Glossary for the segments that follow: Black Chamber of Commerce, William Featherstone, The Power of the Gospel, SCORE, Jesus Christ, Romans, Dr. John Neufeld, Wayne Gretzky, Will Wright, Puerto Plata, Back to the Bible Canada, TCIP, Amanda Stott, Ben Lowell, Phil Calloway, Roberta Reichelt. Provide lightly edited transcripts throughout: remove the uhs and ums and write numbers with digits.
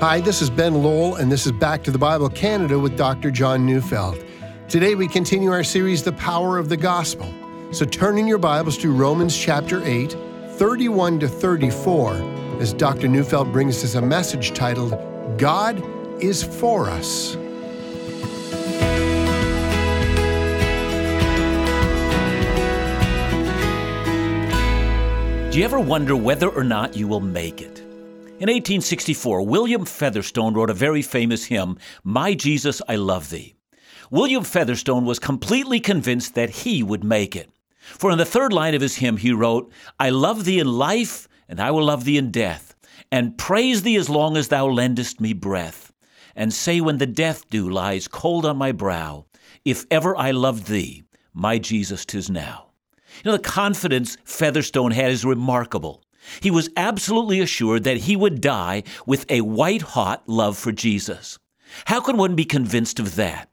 Hi, this is Ben Lowell, and this is Back to the Bible Canada with Dr. John Neufeld. Today we continue our series, The Power of the Gospel. So turn in your Bibles to Romans chapter 8, 31 to 34, as Dr. Neufeld brings us a message titled, God is for us. Do you ever wonder whether or not you will make it? In 1864, William Featherstone wrote a very famous hymn, My Jesus, I Love Thee. William Featherstone was completely convinced that he would make it. For in the third line of his hymn, he wrote, I love thee in life, and I will love thee in death, and praise thee as long as thou lendest me breath, and say when the death dew lies cold on my brow, if ever I loved thee, my Jesus, 'tis now. You know, the confidence Featherstone had is remarkable. He was absolutely assured that he would die with a white-hot love for Jesus. How can one be convinced of that?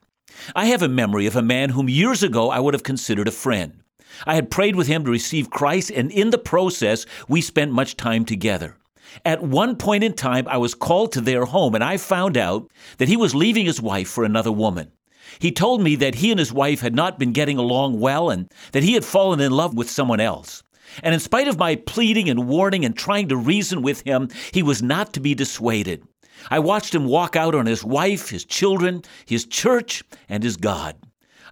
I have a memory of a man whom years ago I would have considered a friend. I had prayed with him to receive Christ, and in the process, we spent much time together. At one point in time, I was called to their home, and I found out that he was leaving his wife for another woman. He told me that he and his wife had not been getting along well and that he had fallen in love with someone else. And in spite of my pleading and warning and trying to reason with him, he was not to be dissuaded. I watched him walk out on his wife, his children, his church, and his God.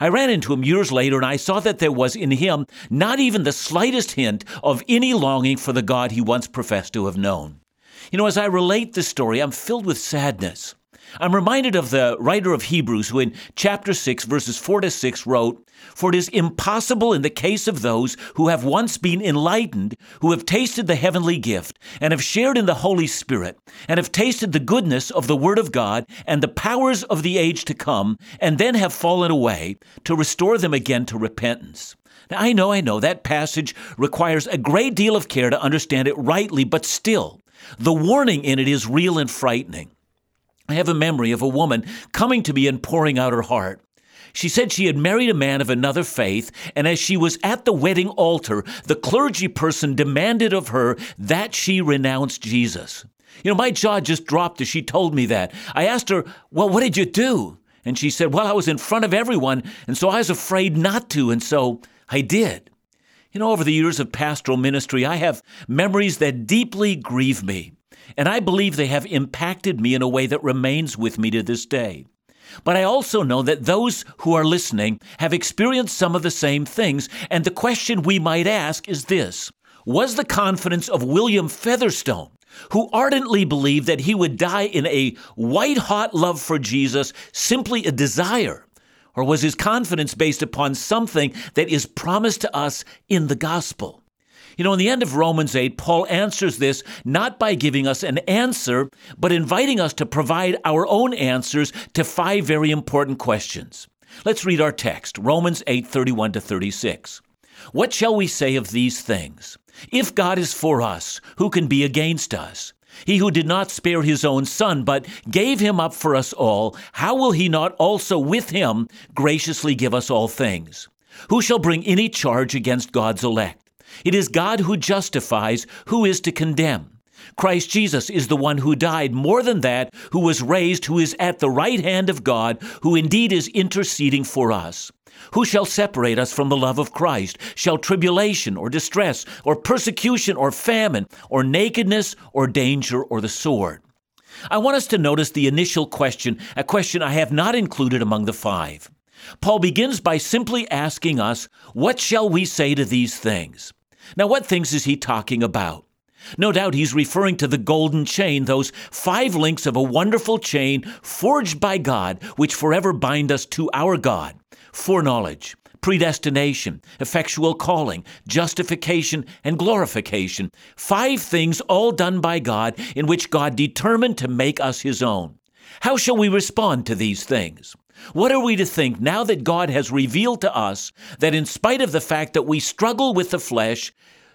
I ran into him years later, and I saw that there was in him not even the slightest hint of any longing for the God he once professed to have known. You know, as I relate this story, I'm filled with sadness. I'm reminded of the writer of Hebrews who in chapter 6, verses 4 to 6 wrote, For it is impossible in the case of those who have once been enlightened, who have tasted the heavenly gift, and have shared in the Holy Spirit, and have tasted the goodness of the Word of God and the powers of the age to come, and then have fallen away, to restore them again to repentance. Now, I know, that passage requires a great deal of care to understand it rightly, but still, the warning in it is real and frightening. I have a memory of a woman coming to me and pouring out her heart. She said she had married a man of another faith, and as she was at the wedding altar, the clergy person demanded of her that she renounce Jesus. You know, my jaw just dropped as she told me that. I asked her, well, what did you do? And she said, well, I was in front of everyone, and so I was afraid not to, and so I did. You know, over the years of pastoral ministry, I have memories that deeply grieve me. And I believe they have impacted me in a way that remains with me to this day. But I also know that those who are listening have experienced some of the same things, and the question we might ask is this: was the confidence of William Featherstone, who ardently believed that he would die in a white-hot love for Jesus, simply a desire? Or was his confidence based upon something that is promised to us in the gospel? You know, in the end of Romans 8, Paul answers this not by giving us an answer, but inviting us to provide our own answers to five very important questions. Let's read our text, Romans 8, 31 to 36. What shall we say of these things? If God is for us, who can be against us? He who did not spare his own son, but gave him up for us all, how will he not also with him graciously give us all things? Who shall bring any charge against God's elect? It is God who justifies. Who is to condemn? Christ Jesus is the one who died, more than that, who was raised, who is at the right hand of God, who indeed is interceding for us. Who shall separate us from the love of Christ? Shall tribulation or distress or persecution or famine or nakedness or danger or the sword? I want us to notice the initial question, a question I have not included among the five. Paul begins by simply asking us, what shall we say to these things? Now, what things is he talking about? No doubt he's referring to the golden chain, those five links of a wonderful chain forged by God, which forever bind us to our God. Foreknowledge, predestination, effectual calling, justification, and glorification. Five things all done by God, in which God determined to make us his own. How shall we respond to these things? What are we to think now that God has revealed to us that in spite of the fact that we struggle with the flesh,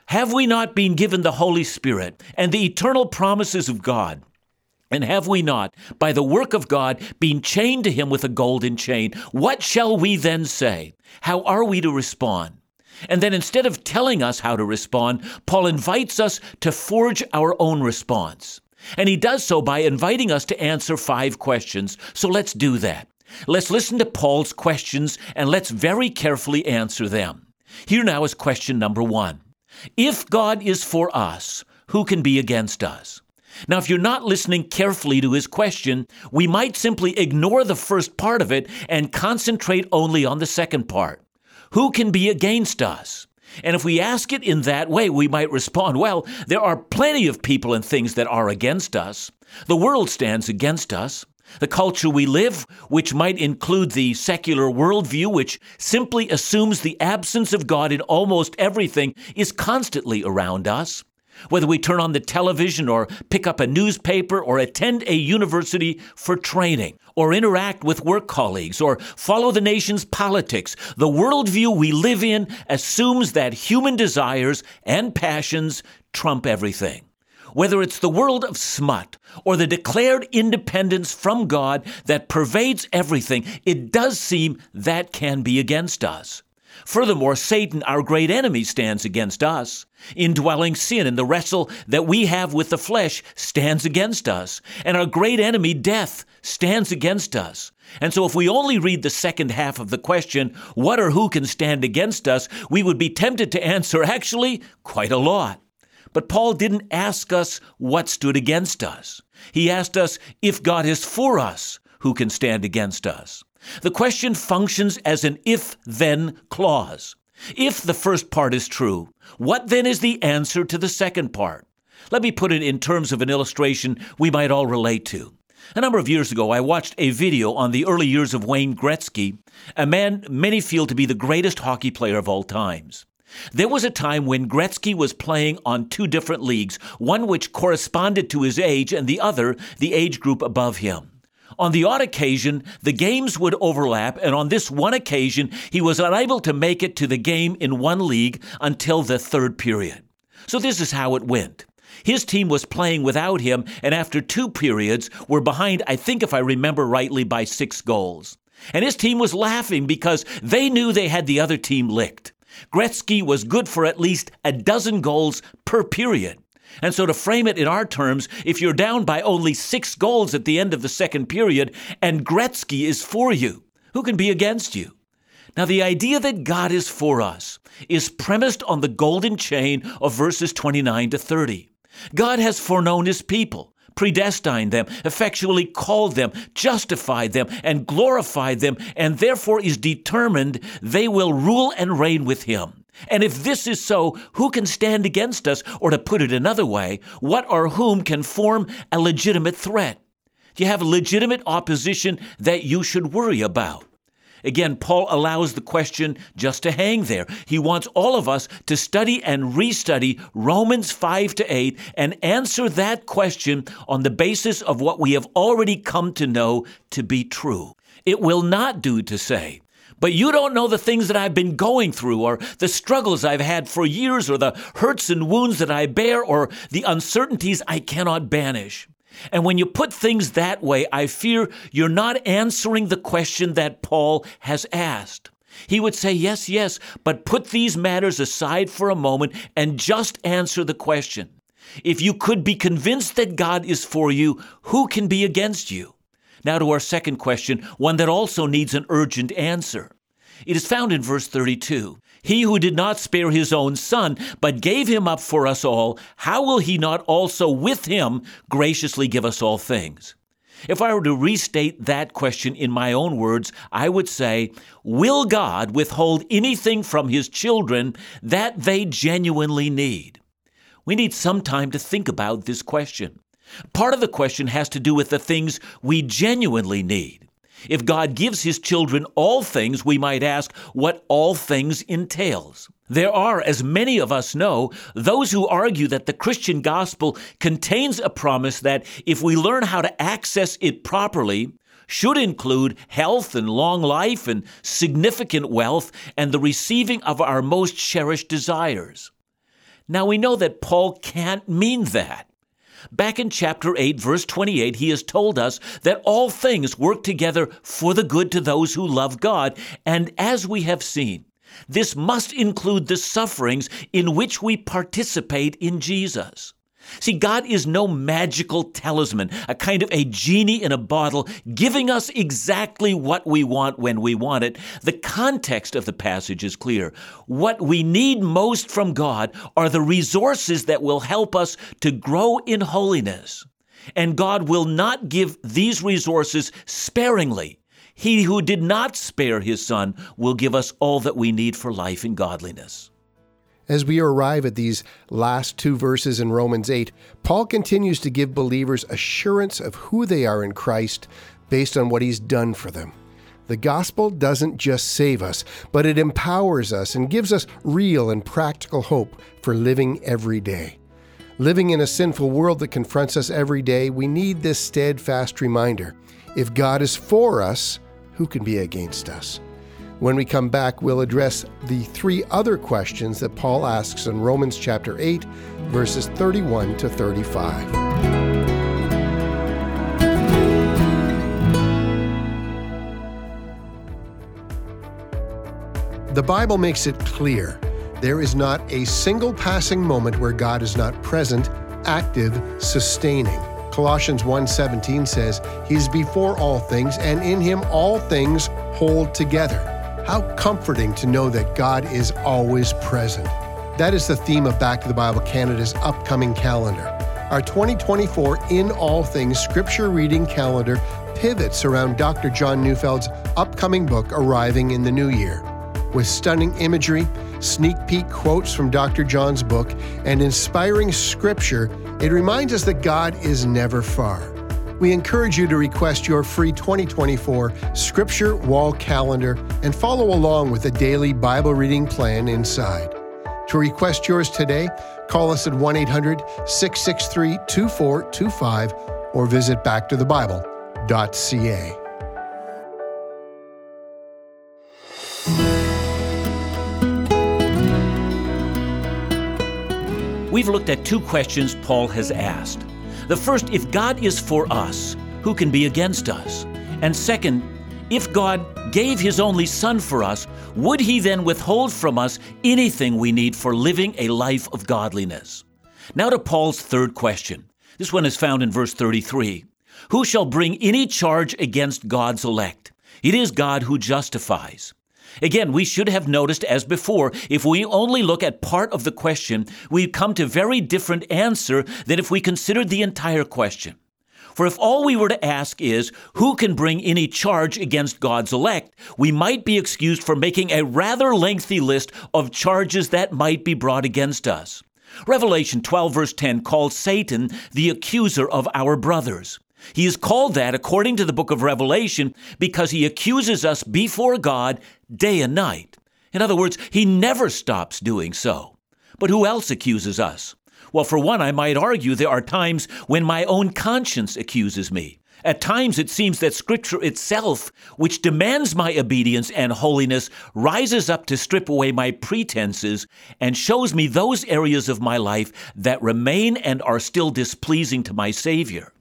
have we not been given the Holy Spirit and the eternal promises of God? And have we not, by the work of God, been chained to him with a golden chain? What shall we then say? How are we to respond? And then instead of telling us how to respond, Paul invites us to forge our own response. And he does so by inviting us to answer 5 questions. So let's do that. Let's listen to Paul's questions and let's very carefully answer them. Here now is question number 1. If God is for us, who can be against us? Now, if you're not listening carefully to his question, we might simply ignore the first part of it and concentrate only on the second part. Who can be against us? And if we ask it in that way, we might respond, well, there are plenty of people and things that are against us. The world stands against us. The culture we live, which might include the secular worldview, which simply assumes the absence of God in almost everything, is constantly around us. Whether we turn on the television or pick up a newspaper or attend a university for training or interact with work colleagues or follow the nation's politics, the worldview we live in assumes that human desires and passions trump everything. Whether it's the world of smut or the declared independence from God that pervades everything, it does seem that can be against us. Furthermore, Satan, our great enemy, stands against us. Indwelling sin and the wrestle that we have with the flesh stands against us. And our great enemy, death, stands against us. And so if we only read the second half of the question, what or who can stand against us, we would be tempted to answer actually quite a lot. But Paul didn't ask us what stood against us. He asked us, if God is for us, who can stand against us? The question functions as an if-then clause. If the first part is true, what then is the answer to the second part? Let me put it in terms of an illustration we might all relate to. A number of years ago, I watched a video on the early years of Wayne Gretzky, a man many feel to be the greatest hockey player of all times. There was a time when Gretzky was playing on 2 different leagues, one which corresponded to his age and the other, the age group above him. On the odd occasion, the games would overlap, and on this one occasion, he was unable to make it to the game in one league until the 3rd period. So this is how it went. His team was playing without him, and after 2 periods, were behind, I think if I remember rightly, by 6 goals. And his team was laughing because they knew they had the other team licked. Gretzky was good for at least a dozen goals per period. And so to frame it in our terms, if you're down by only 6 goals at the end of the 2nd period and Gretzky is for you, who can be against you? Now, the idea that God is for us is premised on the golden chain of verses 29 to 30. God has foreknown his people, predestined them, effectually called them, justified them, and glorified them, and therefore is determined they will rule and reign with him. And if this is so, who can stand against us? Or to put it another way, what or whom can form a legitimate threat? Do you have legitimate opposition that you should worry about? Again, Paul allows the question just to hang there. He wants all of us to study and restudy Romans 5-8 and answer that question on the basis of what we have already come to know to be true. It will not do to say, but you don't know the things that I've been going through or the struggles I've had for years or the hurts and wounds that I bear or the uncertainties I cannot banish. And when you put things that way, I fear you're not answering the question that Paul has asked. He would say, yes, yes, but put these matters aside for a moment and just answer the question. If you could be convinced that God is for you, who can be against you? Now to our second question, one that also needs an urgent answer. It is found in verse 32. He who did not spare his own son, but gave him up for us all, how will he not also with him graciously give us all things? If I were to restate that question in my own words, I would say, will God withhold anything from his children that they genuinely need? We need some time to think about this question. Part of the question has to do with the things we genuinely need. If God gives his children all things, we might ask what all things entails. There are, as many of us know, those who argue that the Christian gospel contains a promise that if we learn how to access it properly, should include health and long life and significant wealth and the receiving of our most cherished desires. Now we know that Paul can't mean that. Back in chapter 8, verse 28, he has told us that all things work together for the good to those who love God. And as we have seen, this must include the sufferings in which we participate in Jesus. See, God is no magical talisman, a kind of a genie in a bottle, giving us exactly what we want when we want it. The context of the passage is clear. What we need most from God are the resources that will help us to grow in holiness. And God will not give these resources sparingly. He who did not spare his Son will give us all that we need for life and godliness. As we arrive at these last two verses in Romans 8, Paul continues to give believers assurance of who they are in Christ based on what he's done for them. The gospel doesn't just save us, but it empowers us and gives us real and practical hope for living every day. Living in a sinful world that confronts us every day, we need this steadfast reminder. If God is for us, who can be against us? When we come back, we'll address the three other questions that Paul asks in Romans chapter 8, verses 31 to 35. The Bible makes it clear there is not a single passing moment where God is not present, active, sustaining. Colossians 1:17 says, "He's before all things, and in him all things hold together." How comforting to know that God is always present. That is the theme of Back to the Bible Canada's upcoming calendar. Our 2024 In All Things Scripture Reading calendar pivots around Dr. John Neufeld's upcoming book, Arriving in the New Year. With stunning imagery, sneak peek quotes from Dr. John's book, and inspiring scripture, it reminds us that God is never far. We encourage you to request your free 2024 Scripture Wall Calendar and follow along with the daily Bible reading plan inside. To request yours today, call us at 1-800-663-2425 or visit backtothebible.ca. We've looked at two questions Paul has asked. The first, if God is for us, who can be against us? And second, if God gave his only Son for us, would he then withhold from us anything we need for living a life of godliness? Now to Paul's third question. This one is found in verse 33. Who shall bring any charge against God's elect? It is God who justifies. Again, we should have noticed, as before, if we only look at part of the question, we come to very different answer than if we considered the entire question. For if all we were to ask is, who can bring any charge against God's elect, we might be excused for making a rather lengthy list of charges that might be brought against us. Revelation 12, verse 10 calls Satan the accuser of our brothers. He is called that, according to the book of Revelation, because he accuses us before God day and night. In other words, he never stops doing so. But who else accuses us? Well, for one, I might argue there are times when my own conscience accuses me. At times, it seems that Scripture itself, which demands my obedience and holiness, rises up to strip away my pretenses and shows me those areas of my life that remain and are still displeasing to my Savior.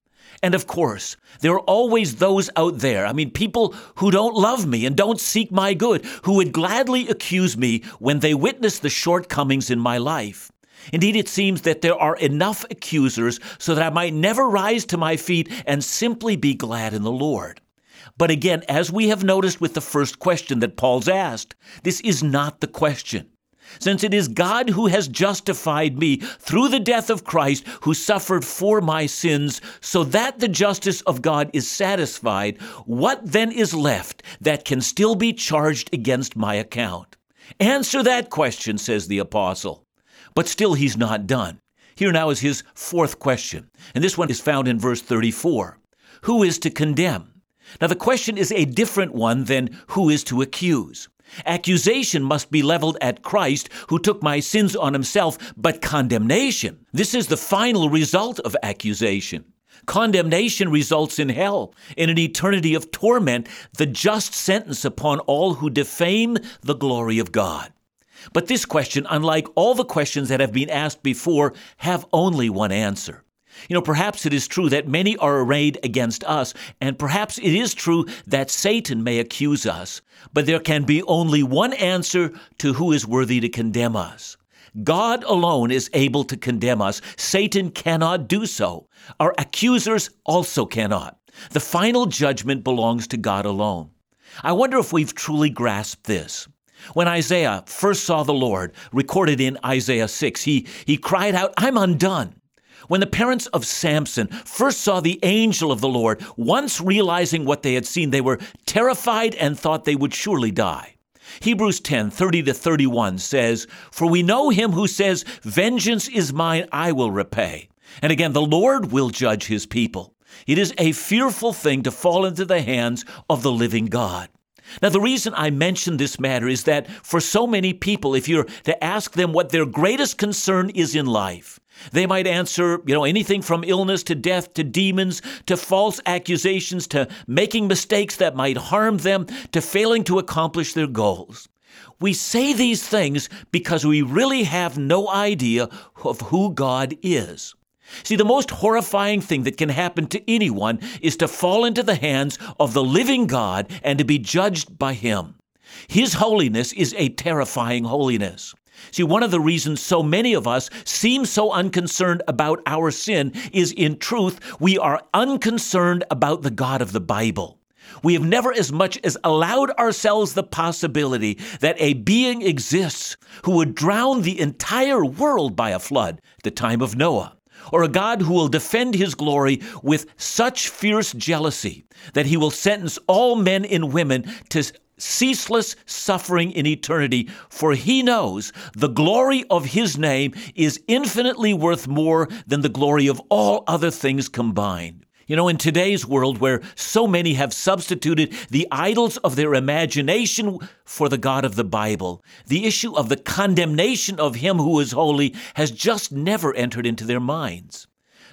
And of course, there are always those out there, people who don't love me and don't seek my good, who would gladly accuse me when they witness the shortcomings in my life. Indeed, it seems that there are enough accusers so that I might never rise to my feet and simply be glad in the Lord. But again, as we have noticed with the first question that Paul's asked, this is not the question. Since it is God who has justified me through the death of Christ, who suffered for my sins, so that the justice of God is satisfied, what then is left that can still be charged against my account? Answer that question, says the apostle. But still he's not done. Here now is his fourth question, and this one is found in verse 34. Who is to condemn? Now the question is a different one than who is to accuse. Accusation must be leveled at Christ, who took my sins on himself, but condemnation, this is the final result of accusation. Condemnation results in hell, in an eternity of torment, the just sentence upon all who defame the glory of God. But this question, unlike all the questions that have been asked before, have only one answer. Perhaps it is true that many are arrayed against us, and perhaps it is true that Satan may accuse us, but there can be only one answer to who is worthy to condemn us. God alone is able to condemn us. Satan cannot do so. Our accusers also cannot. The final judgment belongs to God alone. I wonder if we've truly grasped this. When Isaiah first saw the Lord, recorded in Isaiah 6, he cried out, "I'm undone." When the parents of Samson first saw the angel of the Lord, once realizing what they had seen, they were terrified and thought they would surely die. Hebrews 10:30-31 says, "For we know him who says, 'Vengeance is mine, I will repay.' And again, the Lord will judge his people." It is a fearful thing to fall into the hands of the living God. Now, the reason I mention this matter is that for so many people, if you're to ask them what their greatest concern is in life, they might answer, anything from illness to death to demons to false accusations to making mistakes that might harm them to failing to accomplish their goals. We say these things because we really have no idea of who God is. See, the most horrifying thing that can happen to anyone is to fall into the hands of the living God and to be judged by Him. His holiness is a terrifying holiness. See, one of the reasons so many of us seem so unconcerned about our sin is, in truth, we are unconcerned about the God of the Bible. We have never as much as allowed ourselves the possibility that a being exists who would drown the entire world by a flood, the time of Noah, or a God who will defend his glory with such fierce jealousy that he will sentence all men and women to ceaseless suffering in eternity, for he knows the glory of his name is infinitely worth more than the glory of all other things combined. In today's world where so many have substituted the idols of their imagination for the God of the Bible, the issue of the condemnation of him who is holy has just never entered into their minds.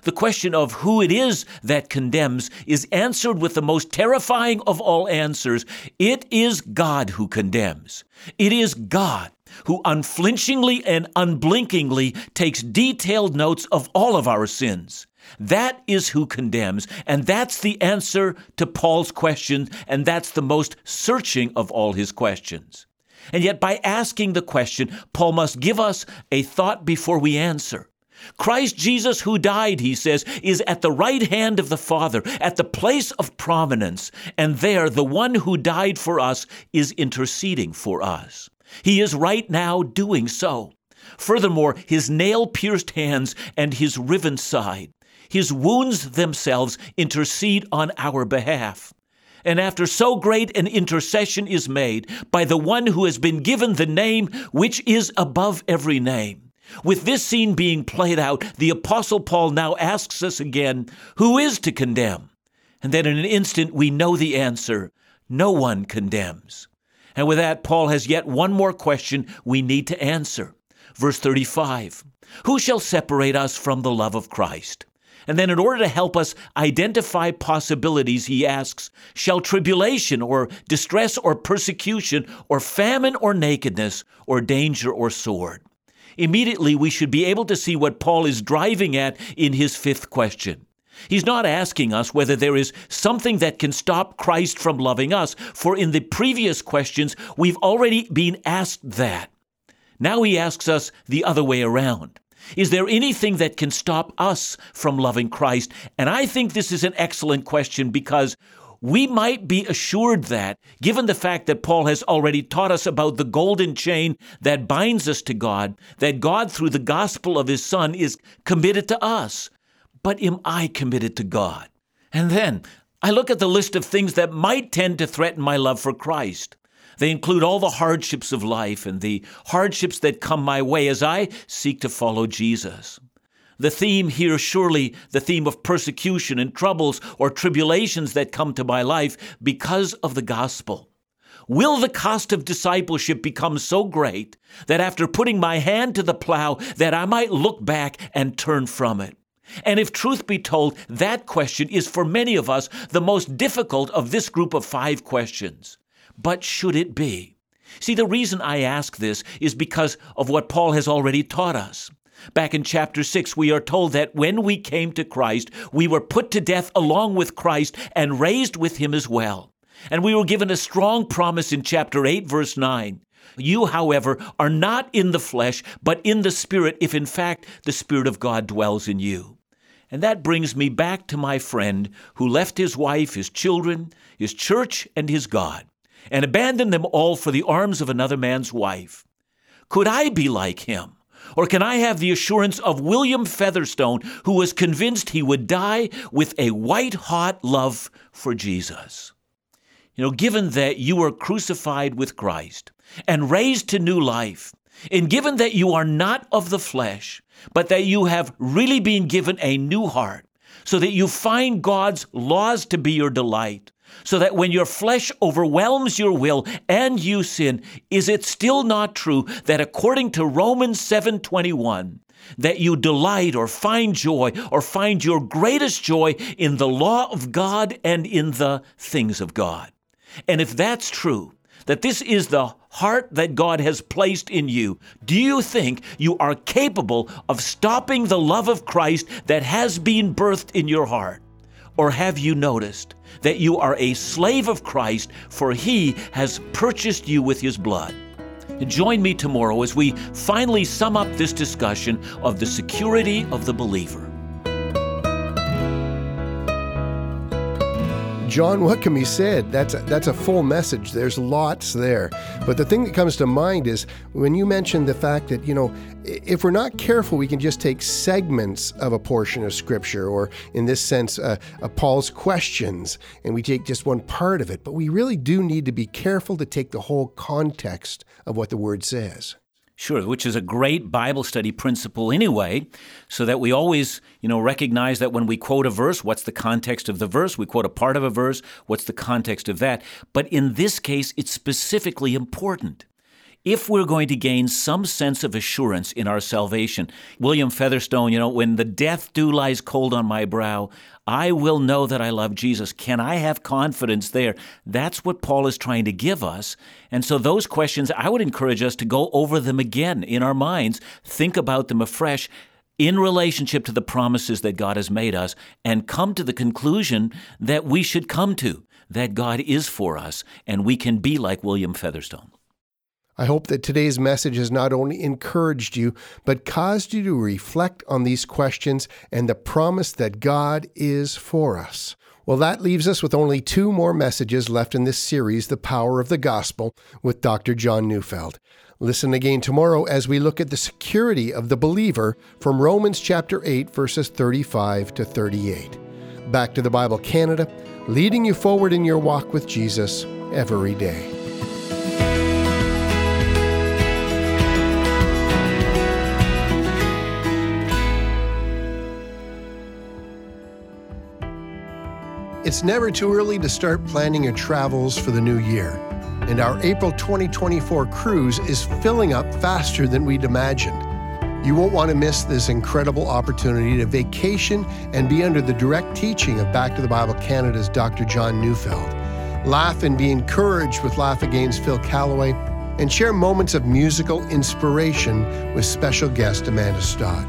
The question of who it is that condemns is answered with the most terrifying of all answers. It is God who condemns. It is God who unflinchingly and unblinkingly takes detailed notes of all of our sins. That is who condemns, and that's the answer to Paul's question, and that's the most searching of all his questions. And yet by asking the question, Paul must give us a thought before we answer. Christ Jesus who died, he says, is at the right hand of the Father, at the place of prominence, and there the one who died for us is interceding for us. He is right now doing so. Furthermore, his nail-pierced hands and his riven side, his wounds themselves intercede on our behalf. And after so great an intercession is made by the one who has been given the name which is above every name, with this scene being played out, the Apostle Paul now asks us again, who is to condemn? And then in an instant, we know the answer. No one condemns. And with that, Paul has yet one more question we need to answer. Verse 35, who shall separate us from the love of Christ? And then in order to help us identify possibilities, he asks, shall tribulation or distress or persecution or famine or nakedness or danger or sword? Immediately, we should be able to see what Paul is driving at in his fifth question. He's not asking us whether there is something that can stop Christ from loving us, for in the previous questions, we've already been asked that. Now he asks us the other way around. Is there anything that can stop us from loving Christ? And I think this is an excellent question because we might be assured that, given the fact that Paul has already taught us about the golden chain that binds us to God, that God, through the gospel of his Son, is committed to us. But am I committed to God? And then I look at the list of things that might tend to threaten my love for Christ. They include all the hardships of life and the hardships that come my way as I seek to follow Jesus. The theme here, surely the theme of persecution and troubles or tribulations that come to my life because of the gospel. Will the cost of discipleship become so great that after putting my hand to the plow that I might look back and turn from it? And if truth be told, that question is for many of us the most difficult of this group of five questions. But should it be? See, the reason I ask this is because of what Paul has already taught us. Back in chapter 6, we are told that when we came to Christ, we were put to death along with Christ and raised with him as well. And we were given a strong promise in chapter 8, verse 9. You, however, are not in the flesh, but in the Spirit, if in fact the Spirit of God dwells in you. And that brings me back to my friend who left his wife, his children, his church, and his God, and abandoned them all for the arms of another man's wife. Could I be like him? Or can I have the assurance of William Featherstone, who was convinced he would die with a white-hot love for Jesus? You know, given that you were crucified with Christ and raised to new life, and given that you are not of the flesh, but that you have really been given a new heart, so that you find God's laws to be your delight, so that when your flesh overwhelms your will and you sin, is it still not true that according to Romans 7:21, that you delight or find joy or find your greatest joy in the law of God and in the things of God? And if that's true, that this is the heart that God has placed in you, do you think you are capable of stopping the love of Christ that has been birthed in your heart? Or have you noticed that you are a slave of Christ, for He has purchased you with His blood? Join me tomorrow as we finally sum up this discussion of the security of the believer. John, what can be said? That's a full message. There's lots there. But the thing that comes to mind is when you mentioned the fact that, you know, if we're not careful, we can just take segments of a portion of Scripture, or in this sense, Paul's questions, and we take just one part of it. But we really do need to be careful to take the whole context of what the Word says. Sure, which is a great Bible study principle anyway, so that we always, recognize that when we quote a verse, what's the context of the verse? We quote a part of a verse, what's the context of that? But in this case, it's specifically important. If we're going to gain some sense of assurance in our salvation, William Featherstone, when the death dew lies cold on my brow, I will know that I love Jesus. Can I have confidence there? That's what Paul is trying to give us. And so those questions, I would encourage us to go over them again in our minds, think about them afresh in relationship to the promises that God has made us, and come to the conclusion that we should come to, that God is for us, and we can be like William Featherstone. I hope that today's message has not only encouraged you, but caused you to reflect on these questions and the promise that God is for us. Well, that leaves us with only two more messages left in this series, The Power of the Gospel, with Dr. John Neufeld. Listen again tomorrow as we look at the security of the believer from Romans chapter 8, verses 35 to 38. Back to the Bible Canada, leading you forward in your walk with Jesus every day. It's never too early to start planning your travels for the new year, and our April 2024 cruise is filling up faster than we'd imagined. You won't want to miss this incredible opportunity to vacation and be under the direct teaching of Back to the Bible Canada's Dr. John Neufeld. Laugh and be encouraged with Laugh Again's Phil Calloway, and share moments of musical inspiration with special guest Amanda Stott.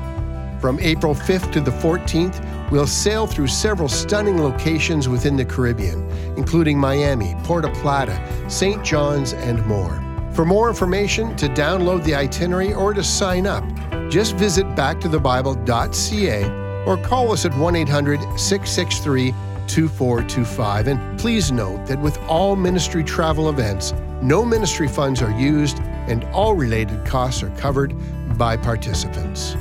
From April 5th to the 14th, we'll sail through several stunning locations within the Caribbean, including Miami, Puerto Plata, St. John's, and more. For more information, to download the itinerary, or to sign up, just visit backtothebible.ca or call us at 1-800-663-2425. And please note that with all ministry travel events, no ministry funds are used and all related costs are covered by participants.